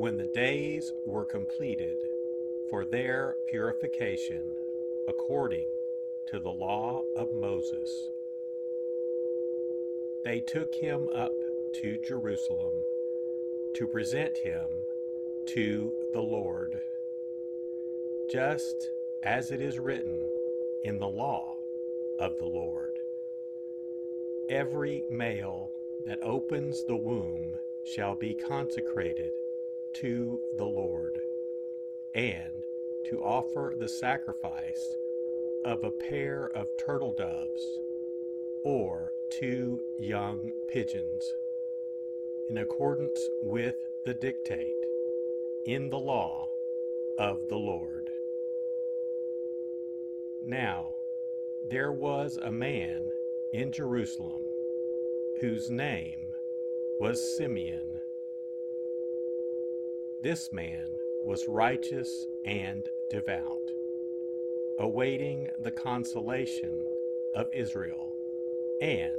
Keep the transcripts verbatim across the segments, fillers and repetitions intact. When the days were completed for their purification according to the law of Moses, they took him up to Jerusalem to present him to the Lord, just as it is written in the law of the Lord. Every male that opens the womb shall be consecrated to the Lord, and to offer the sacrifice of a pair of turtle doves or two young pigeons, in accordance with the dictate in the law of the Lord. Now there was a man in Jerusalem whose name was Simeon. This man was righteous and devout, awaiting the consolation of Israel, and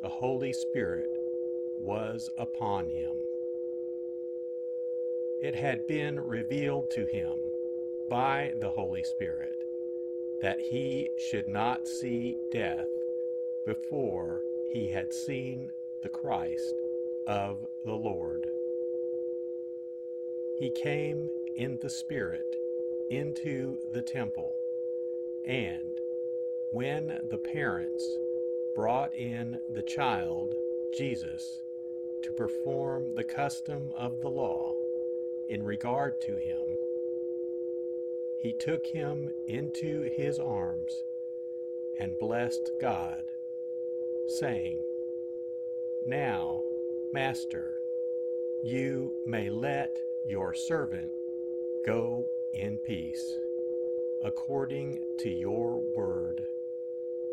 the Holy Spirit was upon him. It had been revealed to him by the Holy Spirit that he should not see death before he had seen the Christ of the Lord. He came in the Spirit into the temple, and when the parents brought in the child, Jesus, to perform the custom of the law in regard to him, he took him into his arms and blessed God, saying, "Now Master, you may let your servant go in peace, according to your word,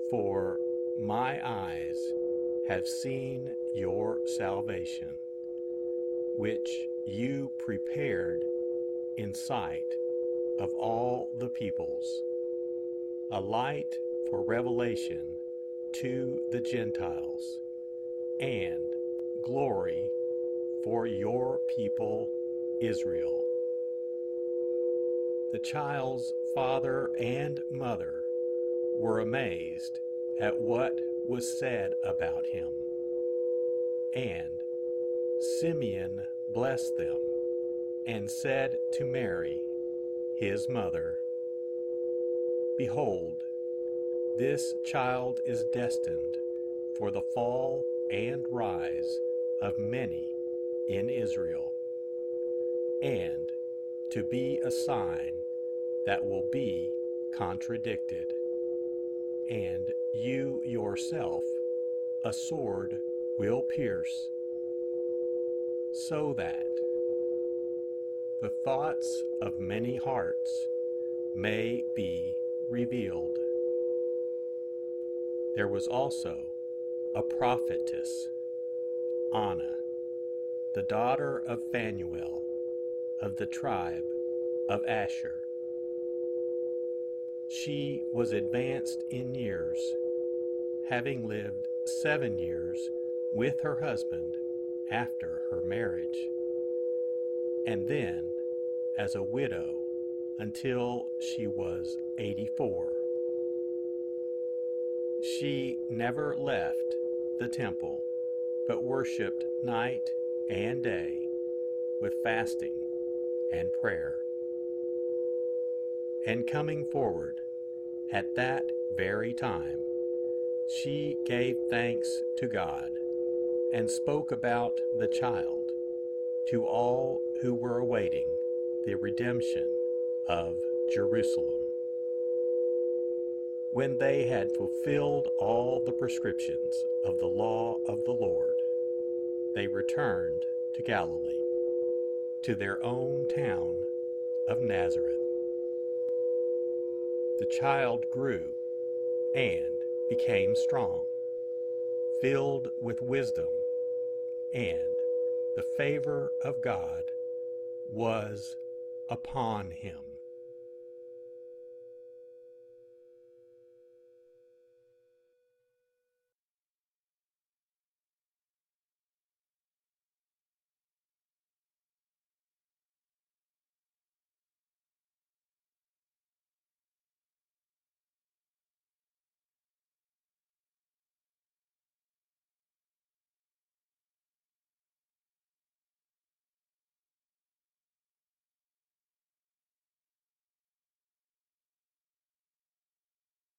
for my eyes have seen your salvation, which you prepared in sight of all the peoples, a light for revelation to the Gentiles, and glory for your people Israel. The child's father and mother were amazed at what was said about him, and Simeon blessed them and said to Mary, his mother, "Behold, this child is destined for the fall and rise of many in Israel, and to be a sign that will be contradicted, and you yourself a sword will pierce, so that the thoughts of many hearts may be revealed." There was also a prophetess, Anna, the daughter of Phanuel, of the tribe of Asher. She was advanced in years, having lived seven years with her husband after her marriage, and then as a widow until she was eighty-four. She never left the temple, but worshipped night and day with fasting and prayer. And coming forward at that very time, she gave thanks to God and spoke about the child to all who were awaiting the redemption of Jerusalem. When they had fulfilled all the prescriptions of the law of the Lord, they returned to Galilee, to their own town of Nazareth. The child grew and became strong, filled with wisdom, and the favor of God was upon him.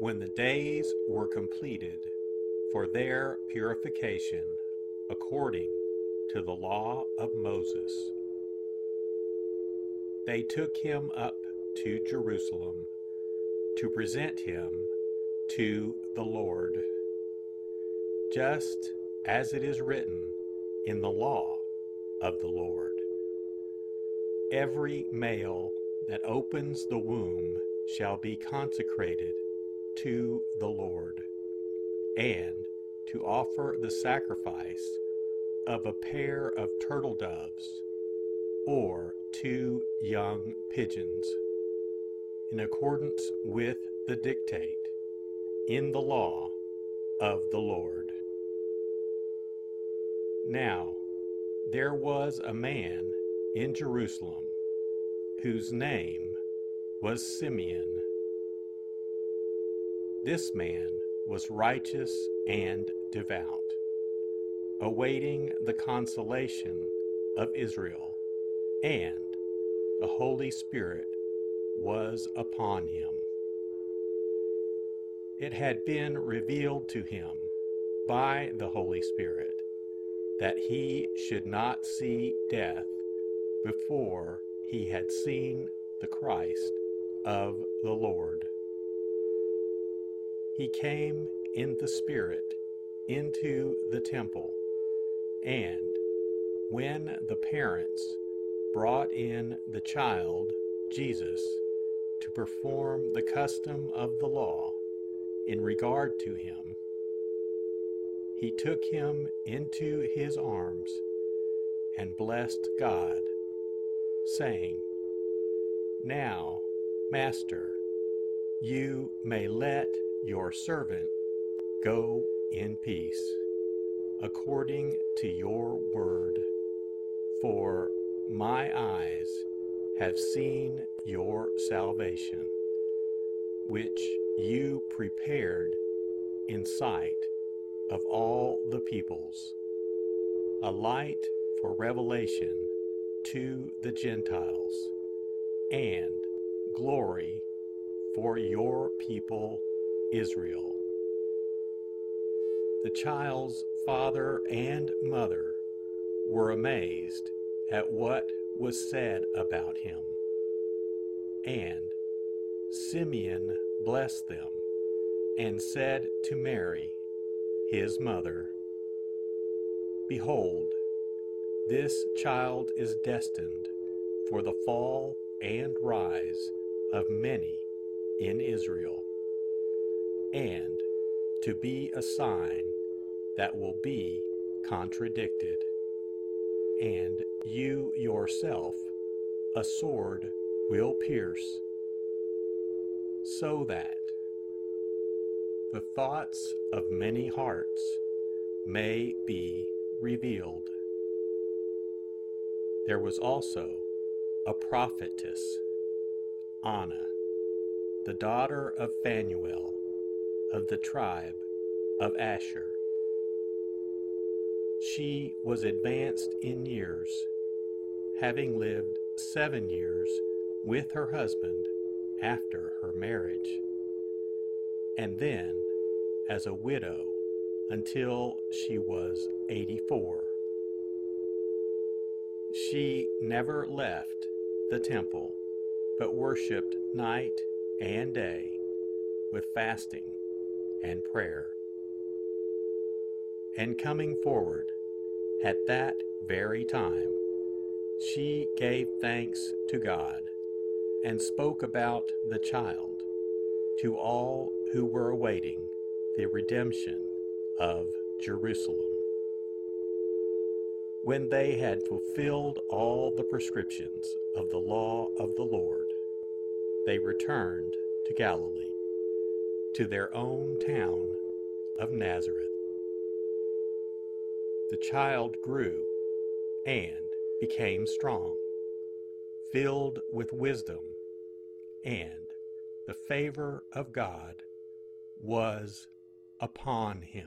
When the days were completed for their purification according to the law of Moses, they took him up to Jerusalem to present him to the Lord, just as it is written in the law of the Lord, every male that opens the womb shall be consecrated to the Lord, and to offer the sacrifice of a pair of turtle doves or two young pigeons, in accordance with the dictate in the law of the Lord. Now there was a man in Jerusalem whose name was Simeon. This man was righteous and devout, awaiting the consolation of Israel, and the Holy Spirit was upon him. It had been revealed to him by the Holy Spirit that he should not see death before he had seen the Christ of the Lord. He came in the Spirit into the temple, and when the parents brought in the child Jesus to perform the custom of the law in regard to him, he took him into his arms and blessed God, saying, "Now, Master, you may let your servant go in peace, according to your word, for my eyes have seen your salvation, which you prepared in sight of all the peoples, a light for revelation to the Gentiles, and glory for your people Israel." The child's father and mother were amazed at what was said about him, and Simeon blessed them and said to Mary, his mother, "Behold, this child is destined for the fall and rise of many in Israel, and to be a sign that will be contradicted, and you yourself a sword will pierce, so that the thoughts of many hearts may be revealed." There was also a prophetess, Anna, the daughter of Phanuel, of the tribe of Asher. She was advanced in years, having lived seven years with her husband after her marriage, and then as a widow until she was eighty-four. She never left the temple, but worshipped night and day with fasting and prayer. And coming forward at that very time, she gave thanks to God and spoke about the child to all who were awaiting the redemption of Jerusalem. When they had fulfilled all the prescriptions of the law of the Lord, they returned to Galilee, to their own town of Nazareth. The child grew and became strong, filled with wisdom, and the favor of God was upon him.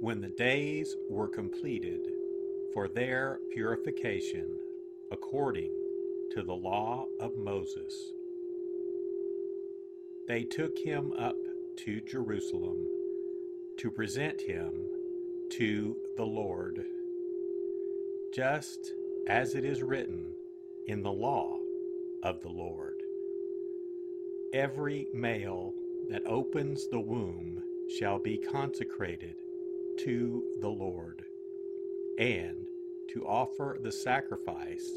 When the days were completed for their purification according to the law of Moses, they took him up to Jerusalem to present him to the Lord, just as it is written in the law of the Lord. Every male that opens the womb shall be consecrated to the Lord, and to offer the sacrifice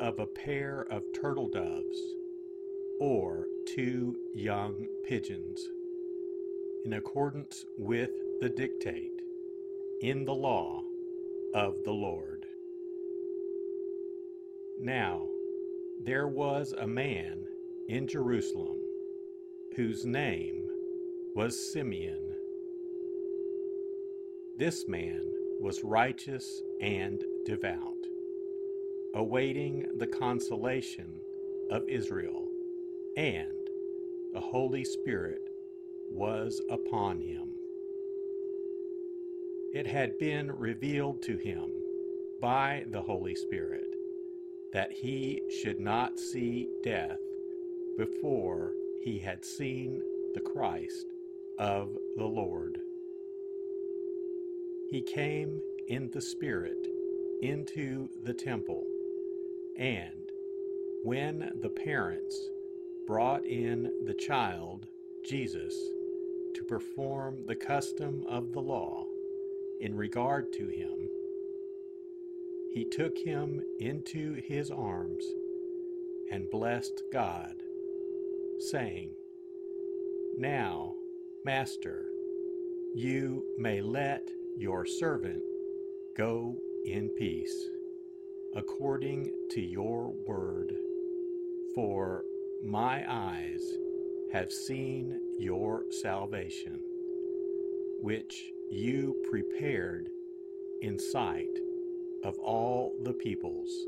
of a pair of turtle doves or two young pigeons, in accordance with the dictate in the law of the Lord. Now there was a man in Jerusalem whose name was Simeon. This man was righteous and devout, awaiting the consolation of Israel, and the Holy Spirit was upon him. It had been revealed to him by the Holy Spirit that he should not see death before he had seen the Christ of the Lord. He came in the Spirit into the temple, and when the parents brought in the child, Jesus, to perform the custom of the law in regard to him, he took him into his arms and blessed God, saying, "Now, Master, you may let your servant go in peace, according to your word, for my eyes have seen your salvation, which you prepared in sight of all the peoples,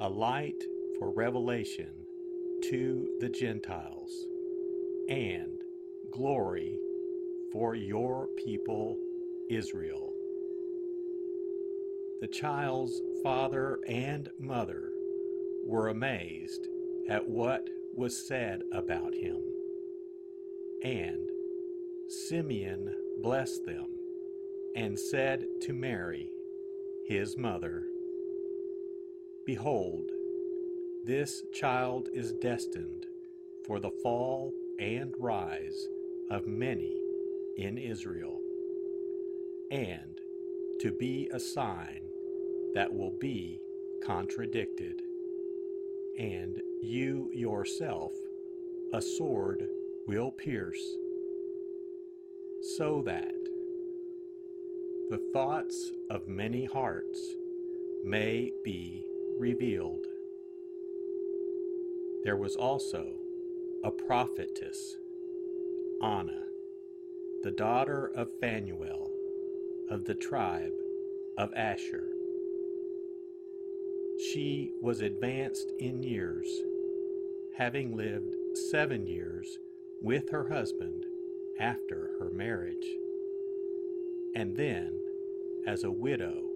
a light for revelation to the Gentiles, and glory for your people Israel." The child's father and mother were amazed at what was said about him, and Simeon blessed them and said to Mary, his mother, "Behold, this child is destined for the fall and rise of many in Israel, and to be a sign that will be contradicted, and you yourself a sword will pierce, so that the thoughts of many hearts may be revealed." There was also a prophetess, Anna, the daughter of Phanuel, of the tribe of Asher. She was advanced in years, having lived seven years with her husband after her marriage, and then as a widow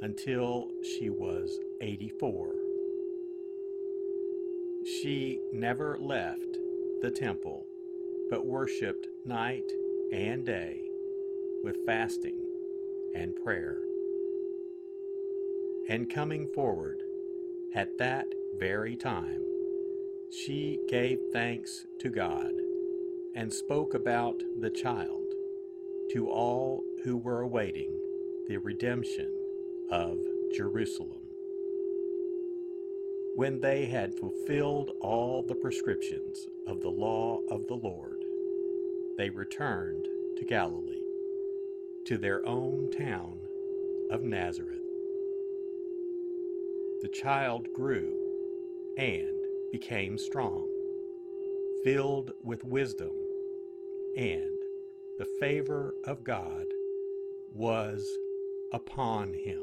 until she was eighty-four. She never left the temple, but worshipped night and day with fasting and prayer. And coming forward, At that very time, she gave thanks to God and spoke about the child to all who were awaiting the redemption of Jerusalem. When they had fulfilled all the prescriptions of the law of the Lord, they returned to Galilee, to their own town of Nazareth. The child grew and became strong, filled with wisdom, and the favor of God was upon him.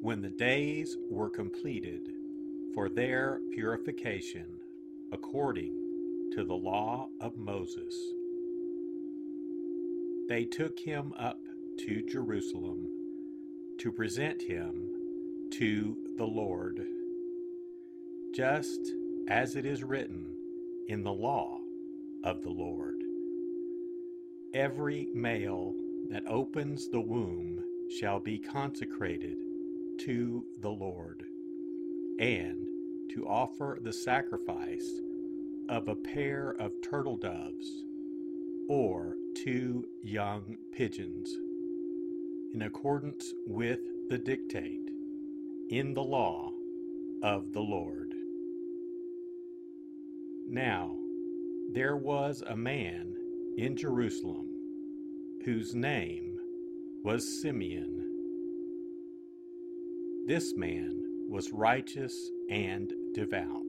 When the days were completed for their purification according to the law of Moses, they took him up to Jerusalem to present him to the Lord, just as it is written in the law of the Lord. Every male that opens the womb shall be consecrated to the Lord, and to offer the sacrifice of a pair of turtle doves or two young pigeons, in accordance with the dictate in the law of the Lord. Now there was a man in Jerusalem whose name was Simeon. This man was righteous and devout,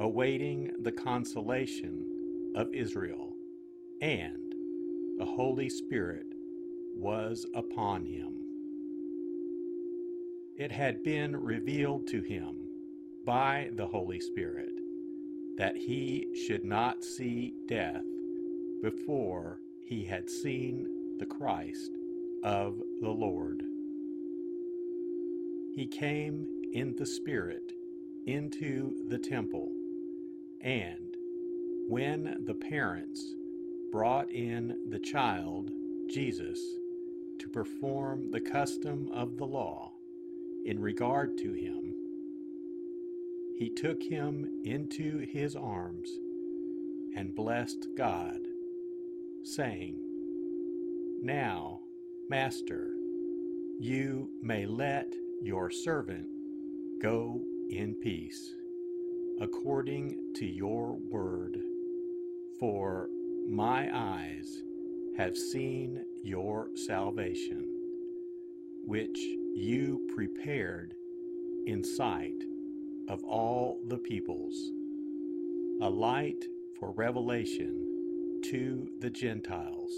awaiting the consolation of Israel, and the Holy Spirit was upon him. It had been revealed to him by the Holy Spirit that he should not see death before he had seen the Christ of the Lord. He came in the Spirit into the temple, and when the parents brought in the child, Jesus, to perform the custom of the law in regard to him, he took him into his arms and blessed God, saying, "Now, Master, you may let your servant go in peace, according to your word, for my eyes have seen your salvation, which you prepared in sight of all the peoples, a light for revelation to the Gentiles,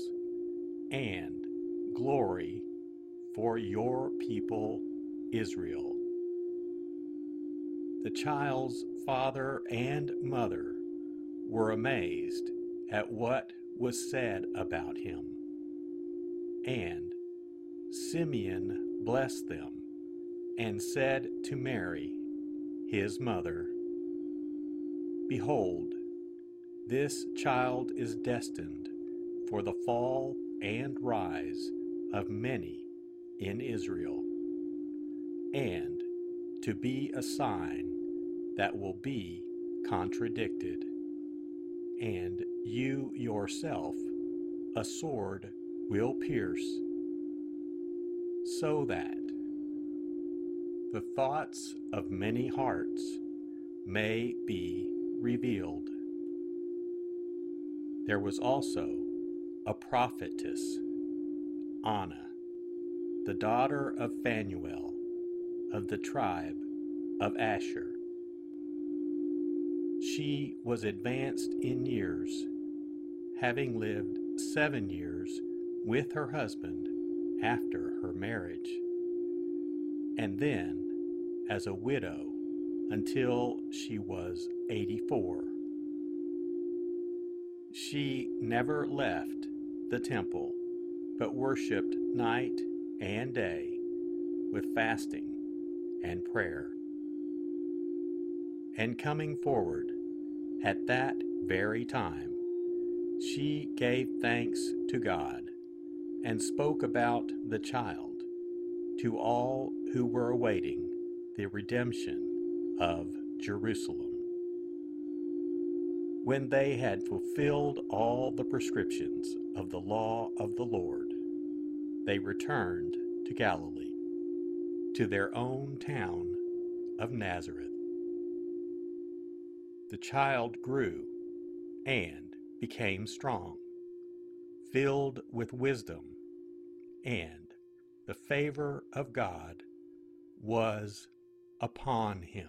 and glory for your people Israel." the child's father and mother were amazed at what was said about him. And Simeon blessed them and said to Mary, his mother, "Behold, this child is destined for the fall and rise of many in Israel, and to be a sign that will be contradicted, and you yourself a sword will pierce, so that the thoughts of many hearts may be revealed." There was also a prophetess, Anna, the daughter of Phanuel, of the tribe of Asher. She was advanced in years, having lived seven years with her husband after her marriage, and then as a widow until she was eighty-four. She never left the temple, but worshipped night and day with fasting and prayer. And coming forward at that very time, she gave thanks to God and spoke about the child to all who were awaiting the redemption of Jerusalem. When they had fulfilled all the prescriptions of the law of the Lord, they returned to Galilee, to their own town of Nazareth. The child grew and became strong, filled with wisdom, and the favor of God was upon him.